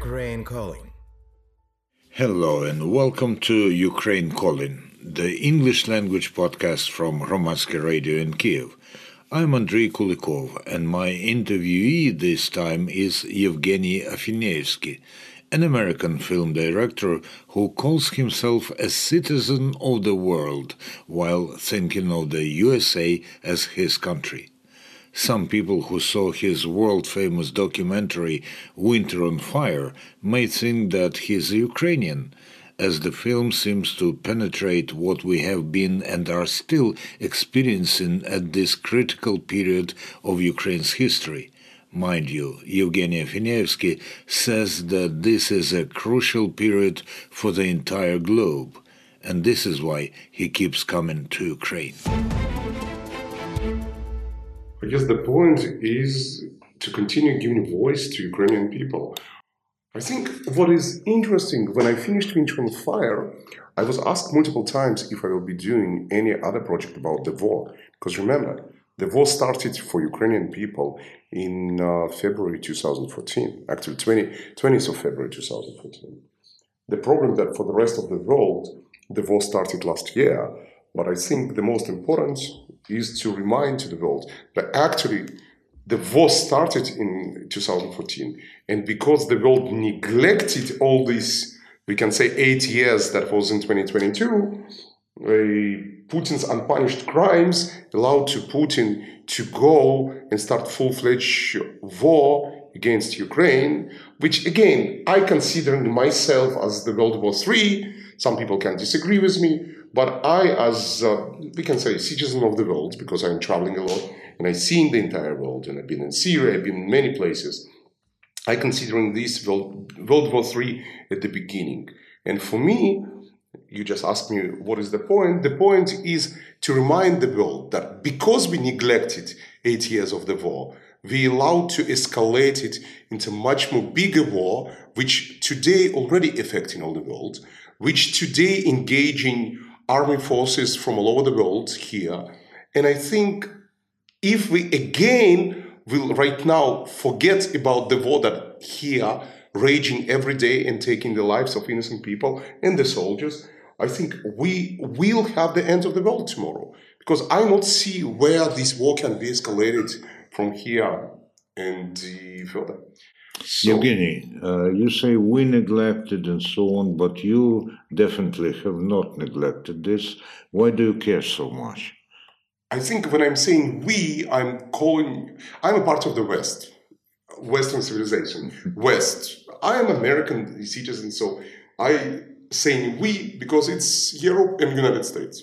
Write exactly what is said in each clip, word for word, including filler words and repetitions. Ukraine Calling. Hello and welcome to Ukraine Calling, the English language podcast from Hromadske Radio in Kiev. I'm Andriy Kulikov, and my interviewee this time is Evgeny Afineevsky, an American film director who calls himself a citizen of the world while thinking of the U S A as his country. Some people who saw his world-famous documentary Winter on Fire may think that he's Ukrainian, as the film seems to penetrate what we have been and are still experiencing at this critical period of Ukraine's history. Mind you, Evgeny Afineevsky says that this is a crucial period for the entire globe, and this is why he keeps coming to Ukraine. I guess the point is to continue giving voice to Ukrainian people. I think what is interesting, when I finished Winter on Fire, I was asked multiple times if I will be doing any other project about the war. Because remember, the war started for Ukrainian people in uh, February twenty fourteen, actually twentieth of February twenty fourteen. The problem that for the rest of the world, the war started last year. But I think the most important is to remind the world that actually the war started in two thousand fourteen. And because the world neglected all these, we can say, eight years that was in twenty twenty-two, uh, Putin's unpunished crimes allowed to Putin to go and start full-fledged war against Ukraine, which, again, I consider myself as the World War Three. Some people can disagree with me. But I, as, uh, we can say, citizen of the world, because I'm traveling a lot, and I've seen the entire world, and I've been in Syria, I've been in many places, I consider this World War Three at the beginning. And for me, you just asked me, what is the point? The point is to remind the world that because we neglected eight years of the war, we allowed to escalate it into much more bigger war, which today already affecting all the world, which today engaging army forces from all over the world here. And I think if we again will right now forget about the war that here raging every day and taking the lives of innocent people and the soldiers, I think we will have the end of the world tomorrow. Because I don't see where this war can be escalated from here and further. So, Evgeny, uh, you say we neglected and so on, but you definitely have not neglected this. Why do you care so much? I think when I'm saying we, I'm calling... I'm a part of the West, Western civilization, West. I am American citizen, so I saying we because it's Europe and United States.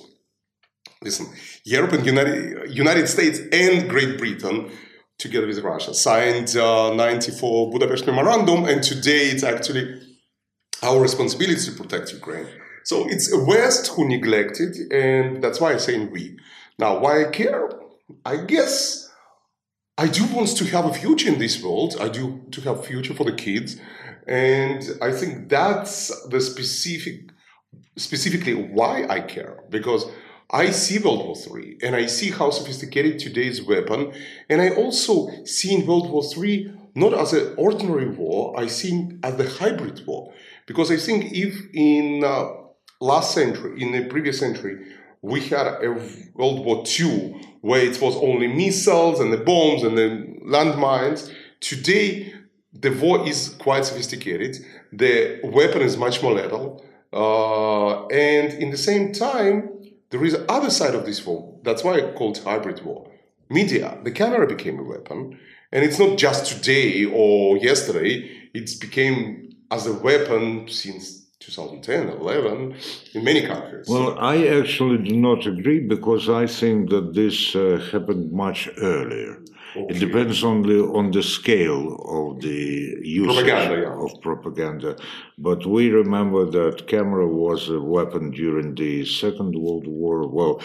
Listen, Europe and United, United States and Great Britain, together with Russia, signed uh, ninety-four Budapest Memorandum, and today it's actually our responsibility to protect Ukraine. So it's West who neglected, and that's why I'm saying we. Now, why I care? I guess I do want to have a future in this world. I do to have a future for the kids, and I think that's the specific, specifically why I care, because I see World War Three, and I see how sophisticated today's weapon, and I also see in World War Three not as an ordinary war, I see it as the hybrid war. Because I think if in uh, last century, in the previous century, we had a World War Two, where it was only missiles and the bombs and the landmines, today the war is quite sophisticated, the weapon is much more lethal, uh, and in the same time, there is other side of this war. That's why I call it hybrid war. Media, the camera became a weapon. And it's not just today or yesterday. It's became as a weapon since two thousand ten, eleven in many countries. Well, I actually do not agree because I think that this uh, happened much earlier. Okay. It depends only on the scale of the use yeah. of propaganda. But we remember that camera was a weapon during the Second World War. Well,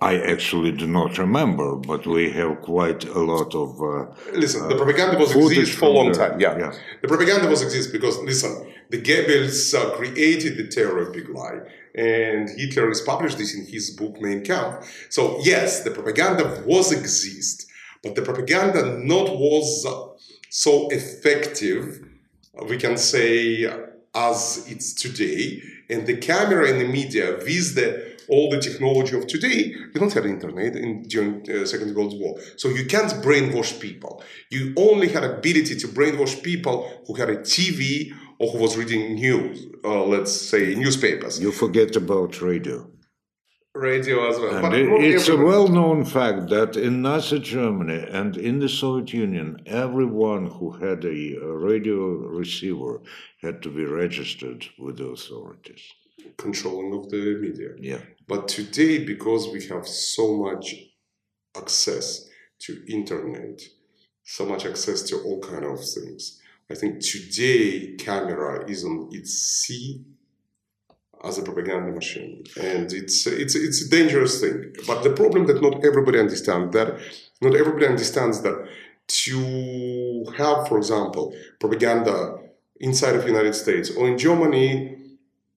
I actually do not remember, but we have quite a lot of... Uh, listen, the propaganda was exist for a long the, time, yeah. yeah. The propaganda was exist because, listen, the Goebbels uh, created the terror of big lie. And Hitler has published this in his book, Mein Kampf. So, yes, the propaganda was exist. But the propaganda not was so effective we can say, as it's today. And the camera and the media, with the, all the technology of today, you don't have internet in, during the uh, Second World War. So you can't brainwash people. You only had ability to brainwash people who had a T V or who was reading news, uh, let's say newspapers. You forget about radio. Radio as well. But it, it's everyone. A well-known fact that in Nazi Germany and in the Soviet Union, everyone who had a radio receiver had to be registered with the authorities. Controlling of the media. Yeah. But today, because we have so much access to internet, so much access to all kind of things, I think today camera is on its seat as a propaganda machine, and it's it's it's a dangerous thing. But the problem that not everybody understands that not everybody understands that to have, for example, propaganda inside of the United States or in Germany,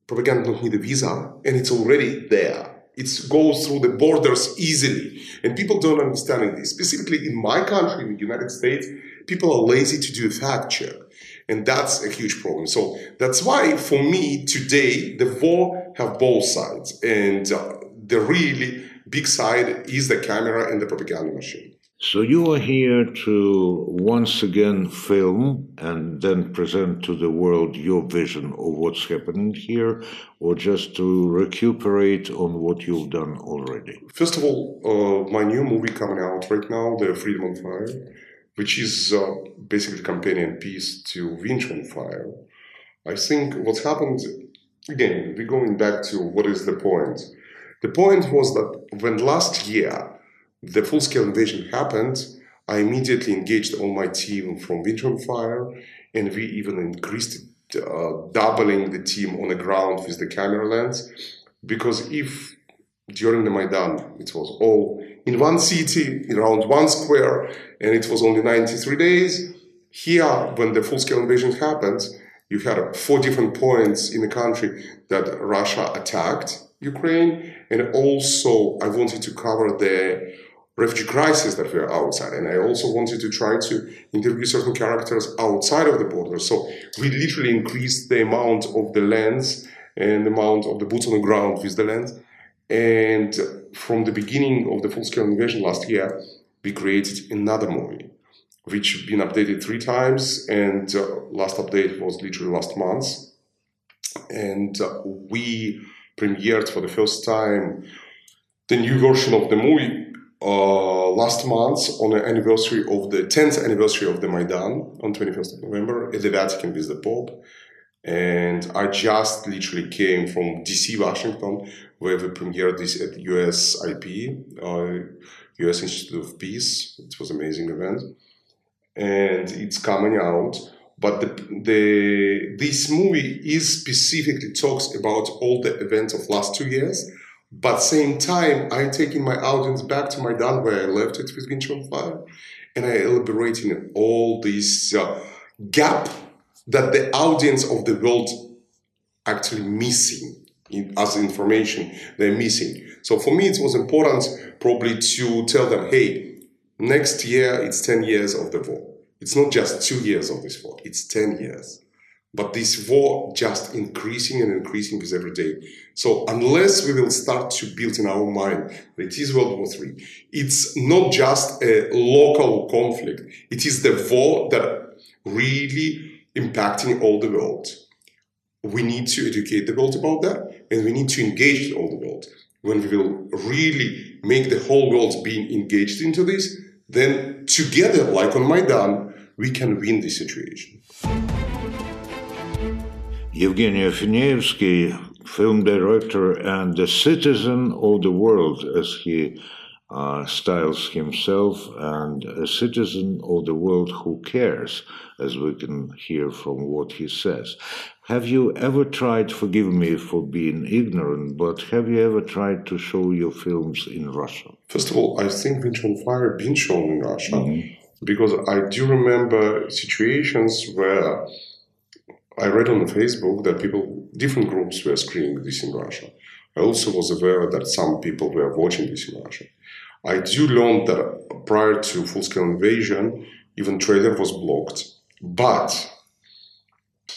propaganda don't need a visa, and it's already there. It goes through the borders easily, and people don't understand this. Specifically in my country, in the United States, people are lazy to do a fact check. And that's a huge problem. So that's why, for me, today, the war have both sides. And uh, the really big side is the camera and the propaganda machine. So you are here to once again film and then present to the world your vision of what's happening here, or just to recuperate on what you've done already? First of all, uh, my new movie coming out right now, the Freedom on Fire, which is uh, basically a companion piece to Winter on Fire. I think what's happened, again, we're going back to what is the point. The point was that when last year the full-scale invasion happened, I immediately engaged all my team from Winter on Fire, and we even increased it, uh, doubling the team on the ground with the camera lens, because if during the Maidan it was all in one city, around one square, and it was only ninety-three days. Here, when the full-scale invasion happened, you had four different points in the country that Russia attacked Ukraine, and also I wanted to cover the refugee crisis that we are outside, and I also wanted to try to interview certain characters outside of the border. So we literally increased the amount of the lens and the amount of the boots on the ground with the lens. And from the beginning of the full-scale invasion last year, we created another movie, which has been updated three times, and uh, last update was literally last month. And uh, we premiered for the first time the new version of the movie uh, last month on the anniversary of the tenth anniversary of the Maidan on twenty-first of November at the Vatican with the Pope. And I just literally came from D C, Washington, where we premiered this at U S I P, uh, U S Institute of Peace. It was an amazing event. And it's coming out. But the, the this movie is specifically talks about all the events of last two years. But same time, I'm taking my audience back to Maidan, where I left it with Winter on Fire. And I elaborating on all this uh, gap that the audience of the world actually missing in, as information they're missing. So for me, it was important probably to tell them, hey, next year it's ten years of the war. It's not just two years of this war, it's ten years. But this war just increasing and increasing with every day. So unless we will start to build in our mind that it is World War Three, it's not just a local conflict, it is the war that really impacting all the world. We need to educate the world about that, and we need to engage all the world. When we will really make the whole world being engaged into this, then together, like on Maidan, we can win this situation. Evgeny Afineevsky, film director and the citizen of the world, as he Uh, styles himself, and a citizen of the world who cares, as we can hear from what he says. Have you ever tried, forgive me for being ignorant, but have you ever tried to show your films in Russia? First of all, I think Winter on Fire been shown in Russia, mm-hmm. because I do remember situations where I read on Facebook that people, different groups were screening this in Russia. I also was aware that some people were watching this in Russia. I do learn that prior to full-scale invasion, even trailer was blocked. But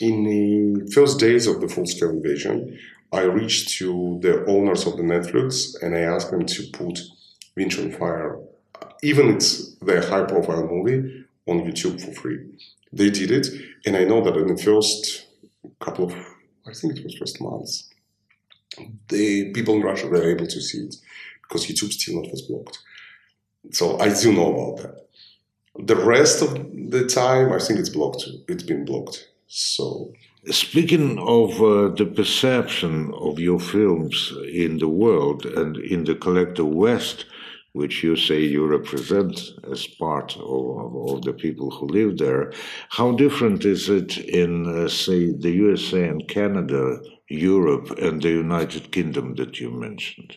In the first days of the full-scale invasion, I reached to the owners of the networks and I asked them to put Winter on Fire, even it's their high-profile movie, on YouTube for free. They did it, and I know that in the first couple of, I think it was first months, the people in Russia were able to see it because YouTube still not was blocked. So I do know about that. The rest of the time, I think it's blocked. It's been blocked. So, speaking of uh, the perception of your films in the world and in the collective West, which you say you represent as part of, of the people who live there, how different is it in, uh, say, the U S A and Canada, Europe and the United Kingdom that you mentioned?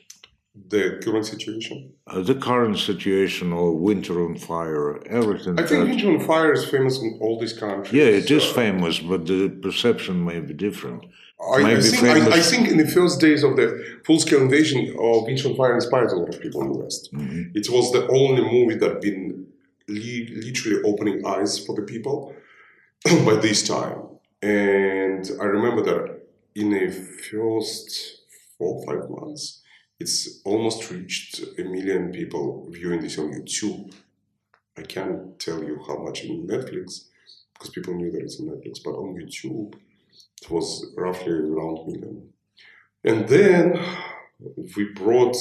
The current situation? Uh, the current situation, or Winter on Fire, everything. I think that Winter on Fire is famous in all these countries. Yeah, it is uh, famous, but the perception may be different. I, I, think, I, I think in the first days of the full-scale invasion, oh, Winter on Fire inspired a lot of people in the West. Mm-hmm. It was the only movie that had been li- literally opening eyes for the people by this time. And I remember that in the first four or five months, it's almost reached a million people viewing this on YouTube. I can't tell you how much on Netflix, because people knew that it's on Netflix, but on YouTube, it was roughly around a million. And then we brought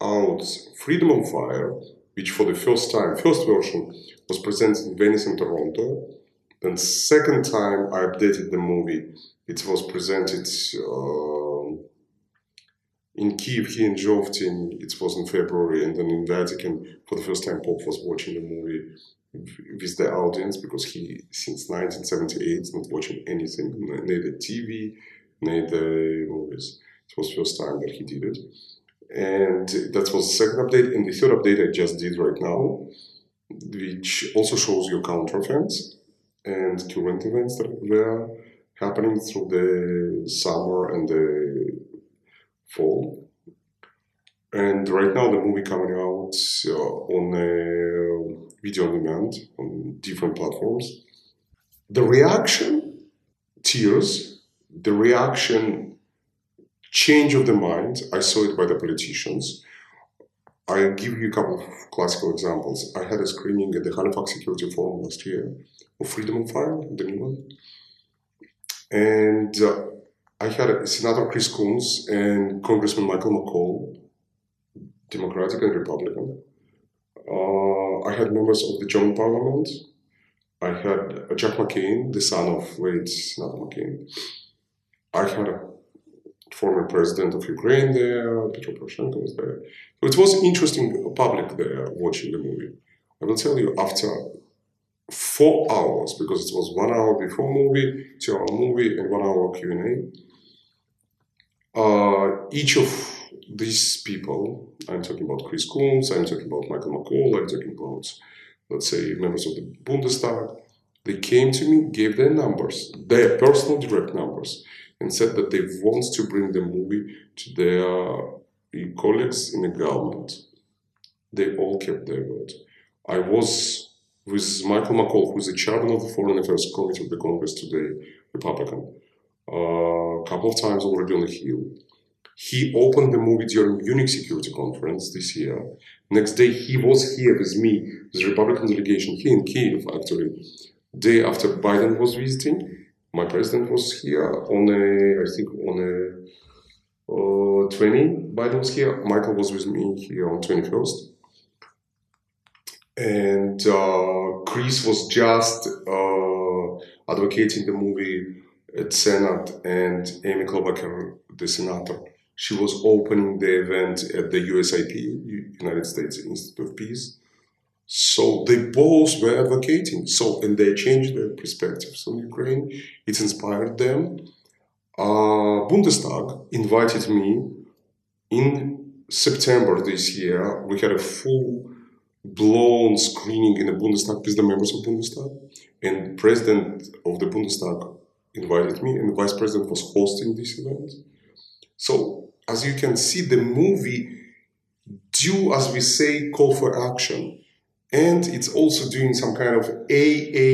out Freedom on Fire, which for the first time, first version, was presented in Venice and Toronto. Then second time I updated the movie, it was presented uh, in Kiev, here in Jovtin, it was in February, and then in Vatican, for the first time Pope was watching the movie with the audience, because he, since nineteen seventy-eight, not watching anything, neither T V, neither movies. It was the first time that he did it. And that was the second update. And the third update I just did right now, which also shows your counter events and current events that were happening through the summer and the fall. And right now the movie coming out uh, on a video on demand on different platforms. The reaction, tears, the reaction, change of the mind. I saw it by the politicians. I give you a couple of classical examples. I had a screening at the Halifax Security Forum last year of Freedom on Fire, the new one. And uh, I had a Senator Chris Coons and Congressman Michael McCaul, Democratic and Republican. Uh, I had members of the German Parliament. I had uh, Jack McCain, the son of late Senator McCain. I had a former president of Ukraine there, Petro Poroshenko was there. So it was interesting public there watching the movie. I will tell you, after four hours, because it was one hour before movie, two hour movie, and one hour Q and A, uh, each of these people, I'm talking about Chris Coons, I'm talking about Michael McCaul, I'm talking about, let's say, members of the Bundestag, they came to me, gave their numbers, their personal direct numbers, and said that they want to bring the movie to their colleagues in the government. They all kept their word. I was with Michael McCaul, who is the chairman of the Foreign Affairs Committee of the Congress today, Republican, a uh, couple of times already on the Hill. He opened the movie during Munich security conference this year. Next day, he was here with me, with the Republican delegation here in Kiev, actually. Day after Biden was visiting, my president was here on a, I think on a uh, twentieth, Biden was here. Michael was with me here on twenty-first. And uh, Chris was just uh, advocating the movie at Senate, and Amy Klobacher, the senator, she was opening the event at the U S I P, United States Institute of Peace. So they both were advocating. So, and they changed their perspectives on Ukraine. It inspired them. Uh, Bundestag invited me in September this year. We had a full-blown screening in the Bundestag with the members of Bundestag. And president of the Bundestag invited me, and the vice president was hosting this event. So, as you can see, the movie do, as we say, call for action. And it's also doing some kind of A A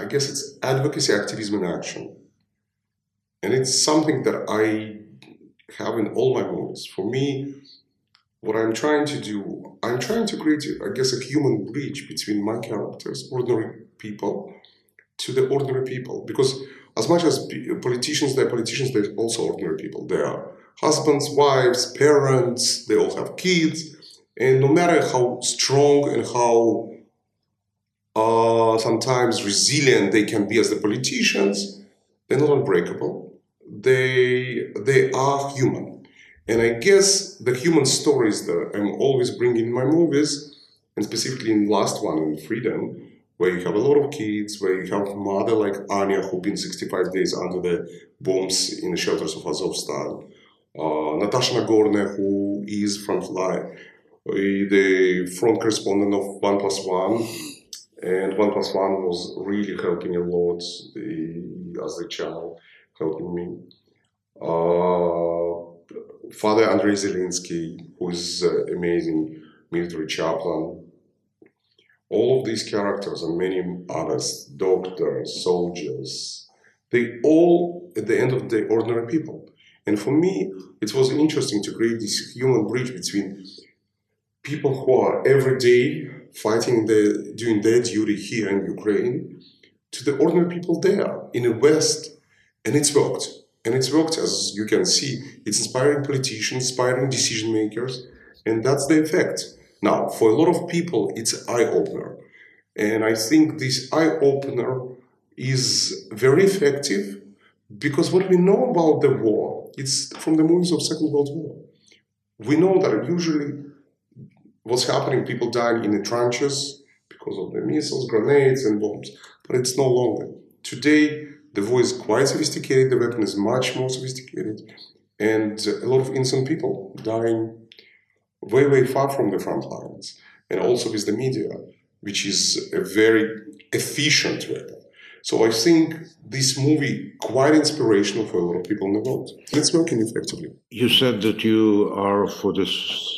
A, I guess it's advocacy, activism, and action. And it's something that I have in all my moments. For me, what I'm trying to do, I'm trying to create, I guess, a human bridge between my characters, ordinary people, to the ordinary people. Because as much as politicians, they're politicians, they're also ordinary people. They are husbands, wives, parents, they all have kids. And no matter how strong and how uh, sometimes resilient they can be as the politicians, they're not unbreakable. They, they are human. And I guess the human stories that I'm always bringing in my movies, and specifically in the last one, in Freedom, where you have a lot of kids, where you have a mother like Anya, who's been sixty-five days under the bombs in the shelters of Azovstal, uh, Natasha Nagorne, who is from Fly, the front correspondent of OnePlus One, and OnePlus One was really helping a lot the, as a channel, helping me. Uh, Father Andrei Zelinsky, who is an uh, amazing military chaplain. All of these characters and many others, doctors, soldiers, they all, at the end of the day, ordinary people. And for me, it was interesting to create this human bridge between people who are every day fighting, the, doing their duty here in Ukraine, to the ordinary people there in the West. And it's worked. And it's worked, as you can see. It's inspiring politicians, inspiring decision makers. And that's the effect. Now, for a lot of people, it's an eye-opener. And I think this eye-opener is very effective because what we know about the war, it's from the movies of Second World War. We know that usually what's happening, people dying in the trenches because of the missiles, grenades, and bombs. But it's no longer. Today, the war is quite sophisticated, the weapon is much more sophisticated, and a lot of innocent people dying way, way far from the front lines. And also with the media, which is a very efficient weapon. So I think this movie quite inspirational for a lot of people in the world. It's working effectively. You said that you are for the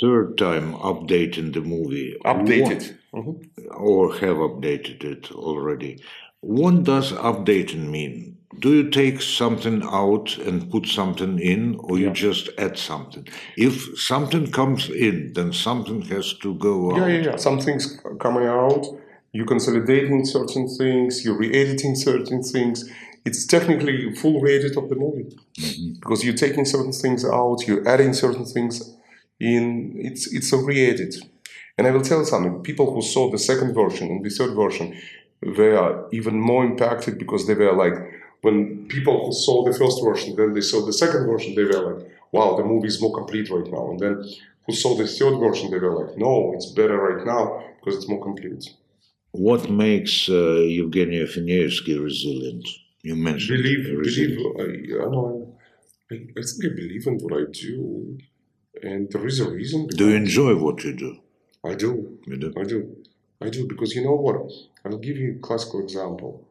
third time updating the movie. Updated. What, mm-hmm. Or have updated it already. What does updating mean? Do you take something out and put something in, or yeah. you just add something? If something comes in, then something has to go out. Yeah, yeah, yeah. Some things coming out. You're consolidating certain things, you're re-editing certain things. It's technically full re-edit of the movie. Mm-hmm. Because you're taking certain things out, you're adding certain things in. It's it's a re-edit. And I will tell something. People who saw the second version and the third version were even more impacted because they were like, when people who saw the first version, then they saw the second version, they were like, wow, the movie is more complete right now. And then who saw the third version, they were like, no, it's better right now because it's more complete. What makes uh, Evgeny Afineevsky resilient? You mentioned believe, believe. I, I, know, I, I think I believe in what I do, and there is a reason. Do you enjoy what you do? I do. You do. I do. I do because you know what? I'll give you a classical example.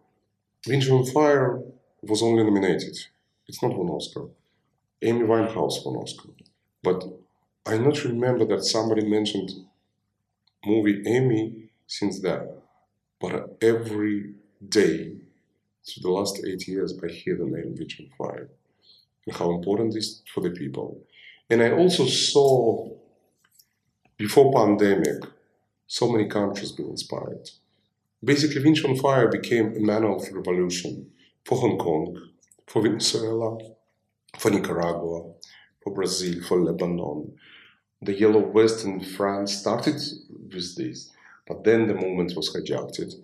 Winter on Fire was only nominated. It's not won Oscar. Amy Winehouse won Oscar, but I not remember that somebody mentioned movie Amy since then. But every day, through the last eight years, I hear the name Winter on Fire and how important it is for the people. And I also saw, before pandemic, so many countries being inspired. Basically, Winter on Fire became a manual for revolution for Hong Kong, for Venezuela, for Nicaragua, for Brazil, for Lebanon. The Yellow Vest in France started with this. But then the movement was hijacked with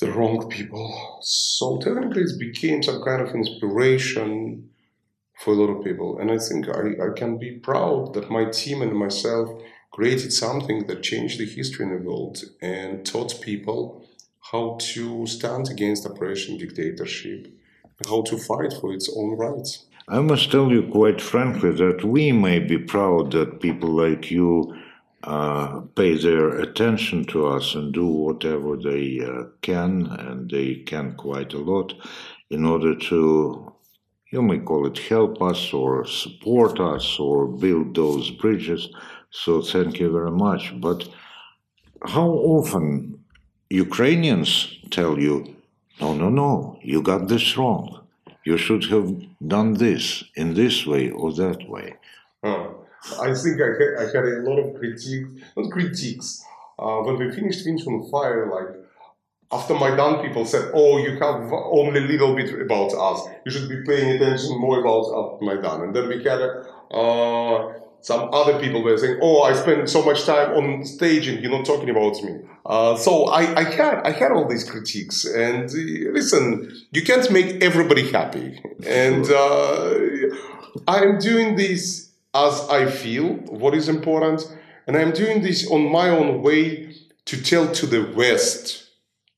the wrong people. So technically it became some kind of inspiration for a lot of people. And I think I, I can be proud that my team and myself created something that changed the history in the world and taught people how to stand against oppression, dictatorship, and how to fight for its own rights. I must tell you quite frankly that we may be proud that people like you Uh, pay their attention to us and do whatever they uh, can, and they can quite a lot, in order to, you may call it, help us or support us or build those bridges. So thank you very much. But how often Ukrainians tell you, no, no, no, you got this wrong. You should have done this in this way or that way. Uh, I think I, ha- I had a lot of critiques, not critiques. Uh, when we finished Winter on Fire, like, after Maidan, people said, oh, you have only a little bit about us. You should be paying attention more about Maidan. And then we had uh, some other people were saying, oh, I spent so much time on stage and you're not talking about me. Uh, so I, I had I had all these critiques. And uh, listen, you can't make everybody happy. And uh, I'm doing this as I feel, what is important. And I'm doing this on my own way to tell to the West,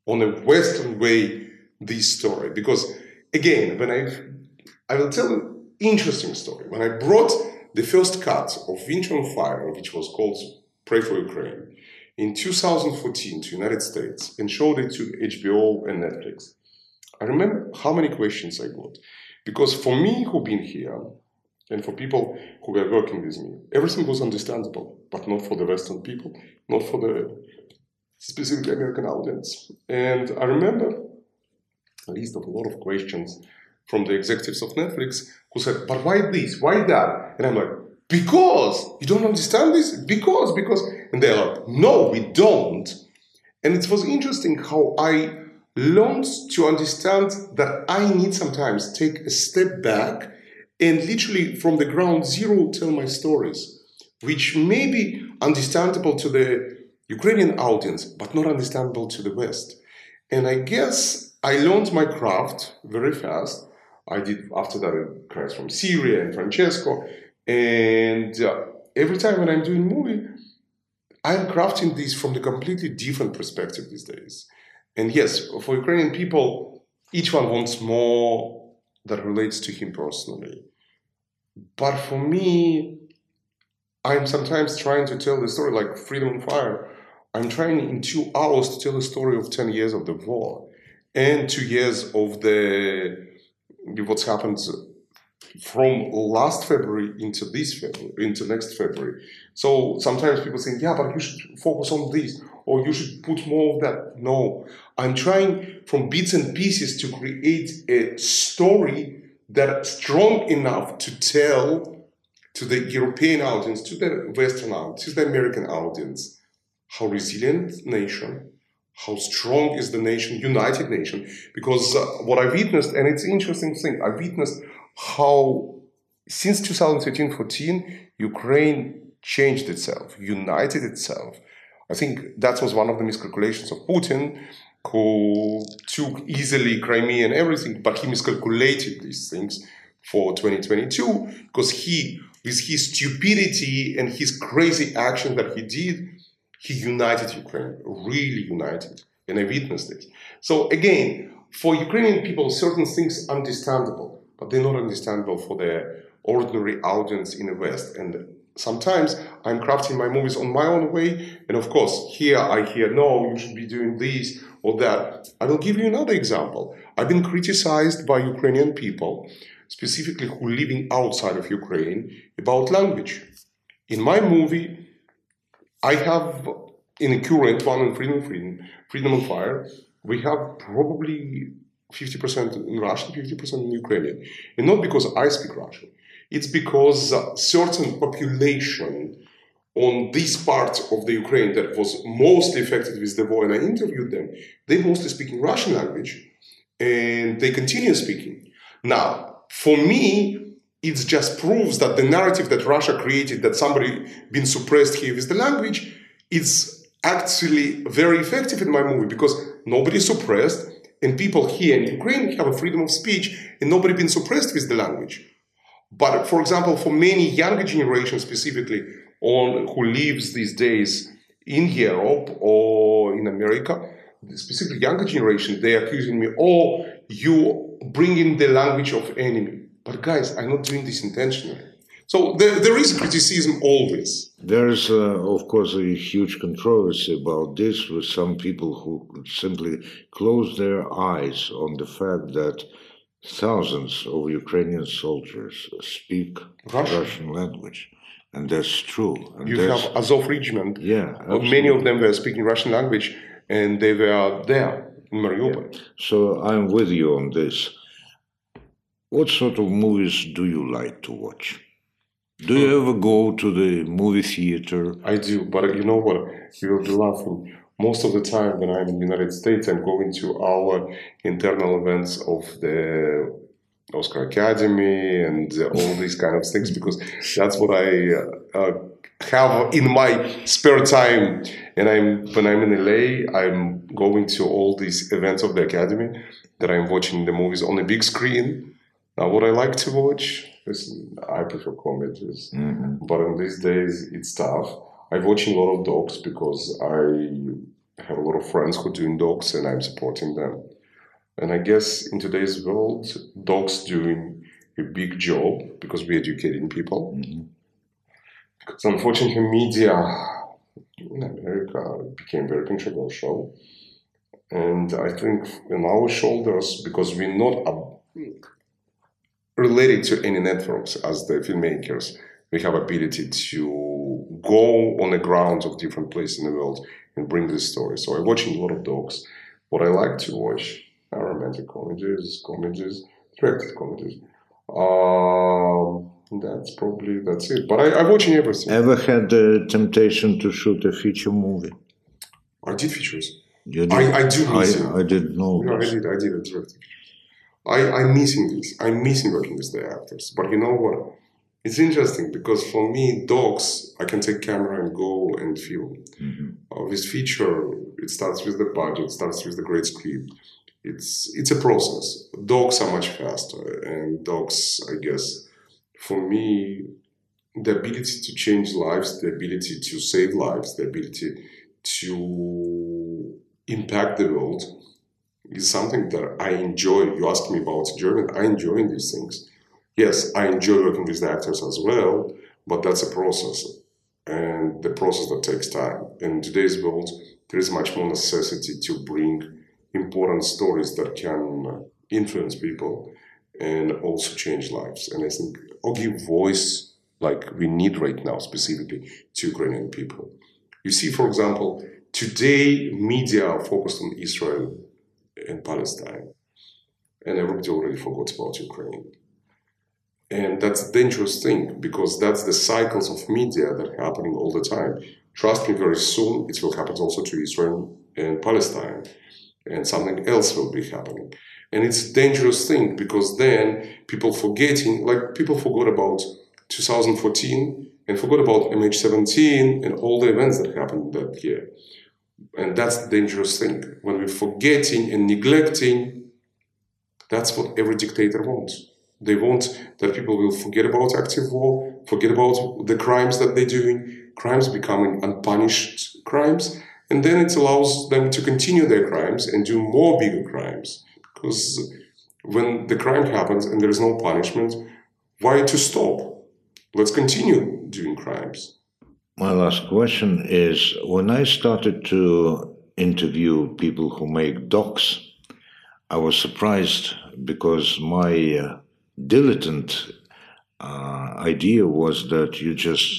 on a Western way, this story. Because, again, when I I will tell an interesting story. When I brought the first cut of Winter on Fire, which was called Pray for Ukraine, in two thousand fourteen to United States, and showed it to H B O and Netflix, I remember how many questions I got. Because for me, who've been here, and for people who were working with me, everything was understandable, but not for the Western people, not for the specific American audience. And I remember a list of a lot of questions from the executives of Netflix who said, but why this? Why that? And I'm like, because! You don't understand this? Because, because... And they're like, no, we don't. And it was interesting how I learned to understand that I need sometimes take a step back and literally from the ground zero tell my stories, which may be understandable to the Ukrainian audience, but not understandable to the West. And I guess I learned my craft very fast. I did, after that, Cries from Syria and Francesco. And uh, every time when I'm doing movie, I'm crafting this from the completely different perspective these days. And yes, for Ukrainian people, each one wants more that relates to him personally. But for me, I'm sometimes trying to tell the story like Freedom on Fire. I'm trying in two hours to tell a story of ten years of the war and two years of the what's happened from last February into this February, into next February. So sometimes people think, yeah, but you should focus on this or you should put more of that. No, I'm trying from bits and pieces to create a story that's strong enough to tell to the European audience, to the Western audience, to the American audience, how resilient nation, how strong is the nation, united nation. Because uh, what I witnessed, and it's an interesting thing, I witnessed how since twenty thirteen fourteen, Ukraine changed itself, united itself. I think that was one of the miscalculations of Putin, who took easily Crimea and everything, but he miscalculated these things for twenty twenty-two, because he, with his stupidity and his crazy action that he did, he united Ukraine, really united, and I witnessed it. So again, for Ukrainian people, certain things are understandable, but they're not understandable for the ordinary audience in the West. And sometimes I'm crafting my movies on my own way, and of course, here I hear, no, you should be doing this or that. I will give you another example. I've been criticized by Ukrainian people, specifically who are living outside of Ukraine, about language. In my movie, I have, in the current one in Freedom, Freedom, Freedom on Fire, we have probably fifty percent in Russian, fifty percent in Ukrainian. And not because I speak Russian. It's because a certain population on this part of the Ukraine that was mostly affected with the war, and I interviewed them, they mostly speaking Russian language, and they continue speaking. Now, for me, it just proves that the narrative that Russia created, that somebody been suppressed here with the language, is actually very effective in my movie because nobody's suppressed and people here in Ukraine have a freedom of speech and nobody been suppressed with the language. But for example, for many younger generations specifically, on who lives these days in Europe or in America, specifically younger generation, they're accusing me, oh, you bring in the language of enemy. But guys, I'm not doing this intentionally. So there, there is criticism always. There is, uh, of course, a huge controversy about this with some people who simply close their eyes on the fact that Thousands of Ukrainian soldiers speak Russian, Russian language, and that's true. And you that's, have Azov regiment. Yeah, absolutely. Many of them were speaking Russian language, and they were there in Mariupol. Yeah. So I'm with you on this. What sort of movies do you like to watch? Do you ever go to the movie theater? I do, but you know what? You will be laughing. Most of the time when I'm in the United States, I'm going to our internal events of the Oscar Academy and all these kind of things, because that's what I uh, have in my spare time. And I'm when I'm in L A, I'm going to all these events of the Academy that I'm watching the movies on the big screen. Now, what I like to watch... Listen, I prefer comedies, mm-hmm. but in these days it's tough. I'm watching a lot of docs because I have a lot of friends who are doing docs and I'm supporting them. And I guess in today's world, docs doing a big job because we're educating people. Mm-hmm. Because unfortunately media in America became very controversial. And I think on our shoulders, because we're not a related to any networks as the filmmakers, we have ability to go on the ground of different places in the world and bring this story. So I'm watching a lot of docs. What I like to watch are romantic comedies, comedies, directed comedies. Um, that's probably, that's it. But I, I'm watching everything. Ever had the temptation to shoot a feature movie? I did features. You did? I, I do I, I didn't know. No, I did, I did a directed feature. I, I'm missing this. I'm missing working with the actors. But you know what? It's interesting because for me, docs, I can take camera and go and film. Mm-hmm. Uh, with feature, it starts with the budget, starts with the great script. It's it's a process. Docs are much faster. And docs, I guess, for me, the ability to change lives, the ability to save lives, the ability to impact the world, is something that I enjoy. You asked me about enjoyment. I enjoy these things. Yes, I enjoy working with the actors as well, but that's a process, and the process that takes time. In today's world, there is much more necessity to bring important stories that can influence people and also change lives. And I think, or give voice, like we need right now, specifically to Ukrainian people. You see, for example, today media are focused on Israel and Palestine, and everybody already forgot about Ukraine. And that's a dangerous thing, because that's the cycles of media that are happening all the time. Trust me, very soon it will happen also to Israel and Palestine, and something else will be happening. And it's a dangerous thing, because then people forgetting, like people forgot about two thousand fourteen and forgot about M H seventeen and all the events that happened that year. And that's the dangerous thing. When we're forgetting and neglecting, that's what every dictator wants. They want that people will forget about active war, forget about the crimes that they're doing, crimes becoming unpunished crimes, and then it allows them to continue their crimes and do more bigger crimes. Because when the crime happens and there is no punishment, why to stop? Let's continue doing crimes. My last question is, when I started to interview people who make docs, I was surprised because my uh, dilettante uh, idea was that you just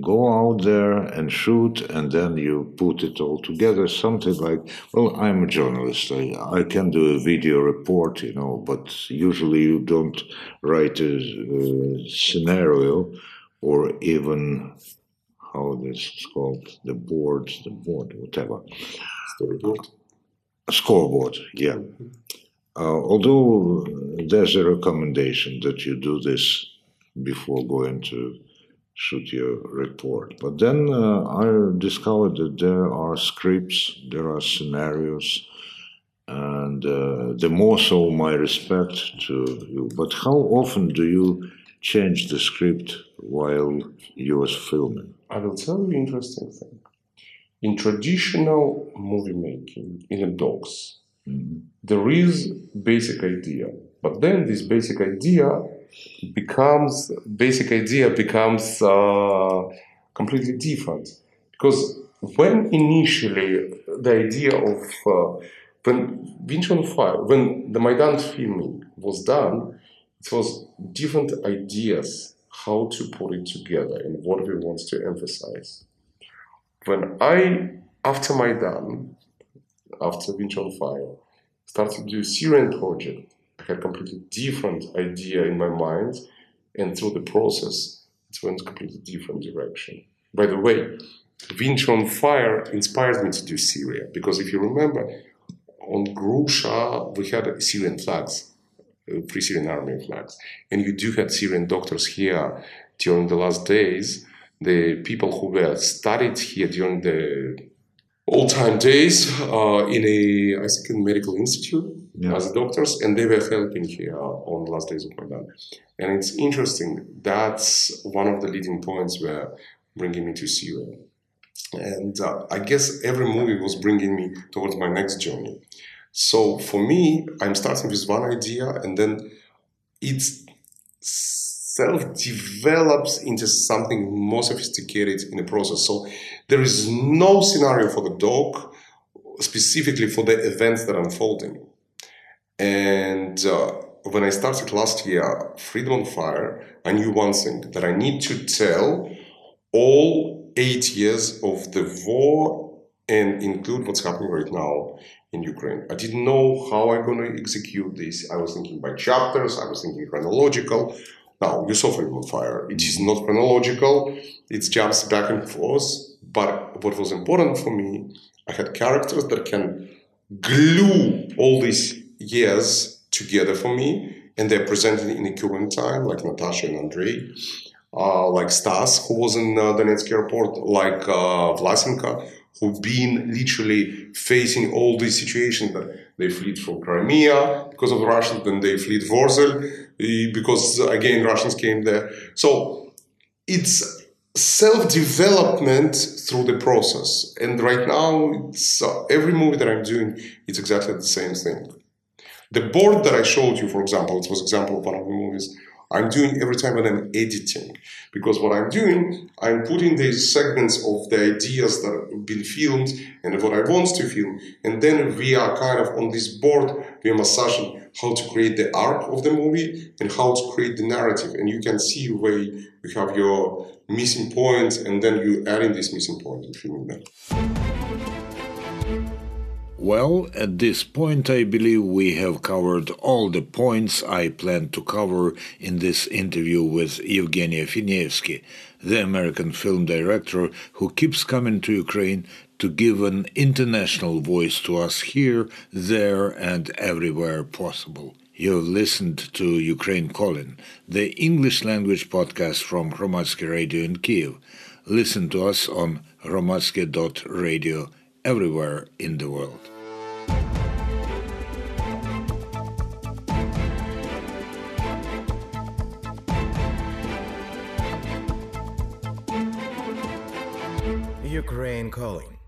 go out there and shoot and then you put it all together, something like, well, I'm a journalist, I, I can do a video report, you know, but usually you don't write a, a scenario or even... how this is called, the board, the board, whatever. Storyboard? Scoreboard, yeah. Mm-hmm. Uh, although there's a recommendation that you do this before going to shoot your report. But then uh, I discovered that there are scripts, there are scenarios, and uh, the more so my respect to you. But how often do you change the script while you was filming? I will tell you an interesting thing. In traditional movie making, in the docs, mm-hmm. there is basic idea, but then this basic idea becomes basic idea becomes uh, completely different, because when initially the idea of uh, when Winter on Fire, when the Maidan filming was done, it was different ideas how to put it together and what we want to emphasize. When I, after Maidan, after Winter on Fire, started to do Syrian project, I had a completely different idea in my mind, and through the process, it went a completely different direction. By the way, Winter on Fire inspired me to do Syria, because if you remember, on Grusha, we had Syrian flags, Free Syrian Army flags, and you do have Syrian doctors here during the last days. The people who were studied here during the old-time days uh, in a, I think, in medical institute yeah. as doctors, and they were helping here on the last days of Maidan. And it's interesting, that's one of the leading points where bringing me to Syria. And uh, I guess every movie was bringing me towards my next journey. So for me, I'm starting with one idea, and then it self develops into something more sophisticated in the process. So there is no scenario for the doc specifically for the events that are unfolding. And uh, when I started last year, Freedom on Fire, I knew one thing, that I need to tell all eight years of the war and include what's happening right now in Ukraine. I didn't know how I'm going to execute this. I was thinking by chapters, I was thinking chronological. Now, you saw Freedom on Fire. It is not chronological. It jumps back and forth. But what was important for me, I had characters that can glue all these years together for me, and they're presented in the current time, like Natasha and Andrei. Uh, like Stas, who was in uh, Donetsk airport, like uh, Vlasenka, who've been literally facing all these situations. That they fled from Crimea because of the Russians, then they fled Vorzel because, again, Russians came there. So it's self-development through the process. And right now, it's, uh, every movie that I'm doing, it's exactly the same thing. The board that I showed you, for example, it was an example of one of the movies, I'm doing every time when I'm editing, because what I'm doing, I'm putting these segments of the ideas that have been filmed and what I want to film, and then we are kind of on this board, we are massaging how to create the arc of the movie and how to create the narrative, and you can see where you have your missing points, and then you add in this missing point and filming that. Well, at this point, I believe we have covered all the points I planned to cover in this interview with Evgeny Afineevsky, the American film director who keeps coming to Ukraine to give an international voice to us here, there, and everywhere possible. You've listened to Ukraine Calling, the English-language podcast from Hromadske Radio in Kyiv. Listen to us on hromadske dot radio everywhere in the world. Ukraine Calling.